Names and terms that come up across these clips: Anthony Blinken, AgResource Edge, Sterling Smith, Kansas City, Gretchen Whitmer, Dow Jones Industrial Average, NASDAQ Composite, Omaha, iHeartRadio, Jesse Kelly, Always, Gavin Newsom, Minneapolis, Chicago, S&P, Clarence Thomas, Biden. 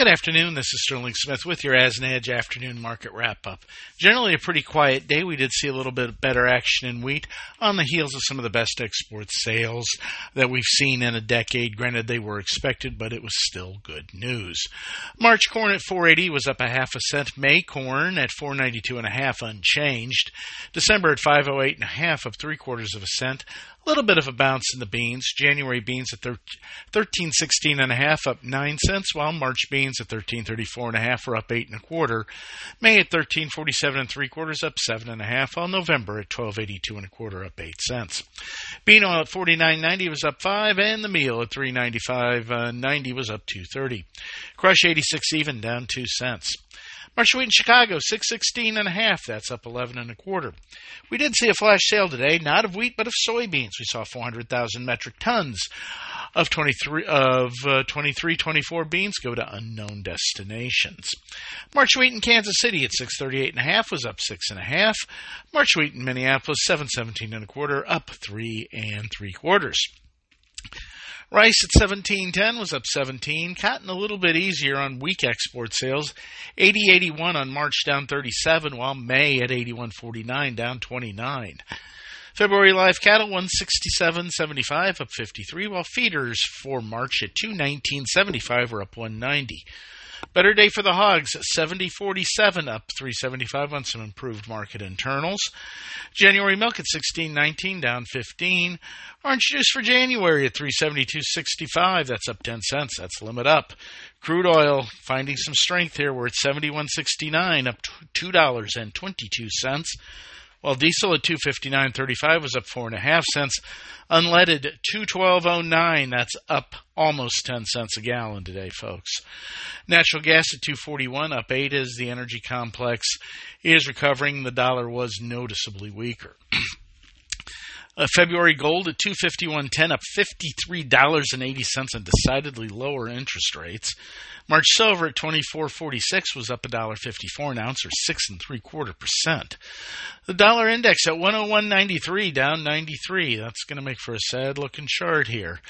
Good afternoon, this is Sterling Smith with your AgResource Edge afternoon market wrap-up. Generally a pretty quiet day. We did see a little bit better action in wheat on the heels of some of the best export sales that we've seen in a decade. Granted, they were expected, but it was still good news. March corn at 480 was up 0.5 cents. May corn at 492.5 unchanged. December at 508.5 of 0.75 cents. A little bit of a bounce in the beans. January beans at 1316.5 up 9 cents, while March beans at 1334.5 are up 8.25. May at 1347.75 up 7.5, while November at 1282.25 up 8 cents. Bean oil at 49.90 was up 5, and the meal at 395.90 was up 2.30. Crush 86 even, down 2 cents. March wheat in Chicago, 616.5. That's up 11.25. We did see a flash sale today, not of wheat, but of soybeans. We saw 400,000 metric tons of 2324 beans go to unknown destinations. March wheat in Kansas City at 638.5 was up 6.5. March wheat in Minneapolis, 717.25, up 3.75. Rice at 17.10 was up 17. Cotton a little bit easier on weak export sales. 80.81 on March, down 37, while May at 81.49, down 29. February live cattle 167.75, up 53, while feeders for March at 219.75 were up 190. Better day for the hogs, 70.47, up 3.75 on some improved market internals. January milk at 16.19, down 15. Orange juice for January at 3.72.65, that's up 10 cents, that's limit up. Crude oil finding some strength here, we're at 71.69, up $2.22. While diesel at 259.35 was up 4.5 cents. Unleaded 212.09, that's up almost 10 cents a gallon today, folks. Natural gas at 241, up 8 as the energy complex is recovering. The dollar was noticeably weaker. February gold at 251.10, up $53.80 on decidedly lower interest rates. March silver at 24.46 was up $1.54 an ounce, or 6.75%. The dollar index at 101.93, down 93. That's going to make for a sad-looking chart here.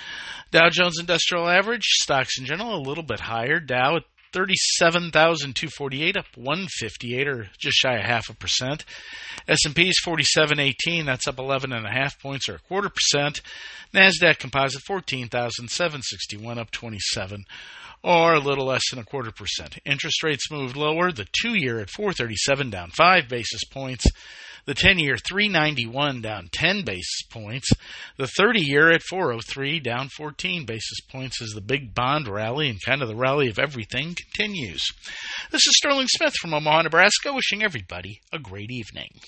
Dow Jones Industrial Average, stocks in general a little bit higher. Dow at 37,248, up 158, or just shy of 0.5%. S&P is 47.18, that's up 11.5 points, or 0.25%. NASDAQ Composite 14,761, up 27, or a little less than 0.25%. Interest rates moved lower. The 2-year at 4.37, down 5 basis points. The 10-year 3.91, down 10 basis points. The 30-year at 4.03, down 14 basis points as the big bond rally and kind of the rally of everything continues. This is Sterling Smith from Omaha, Nebraska, wishing everybody a great evening.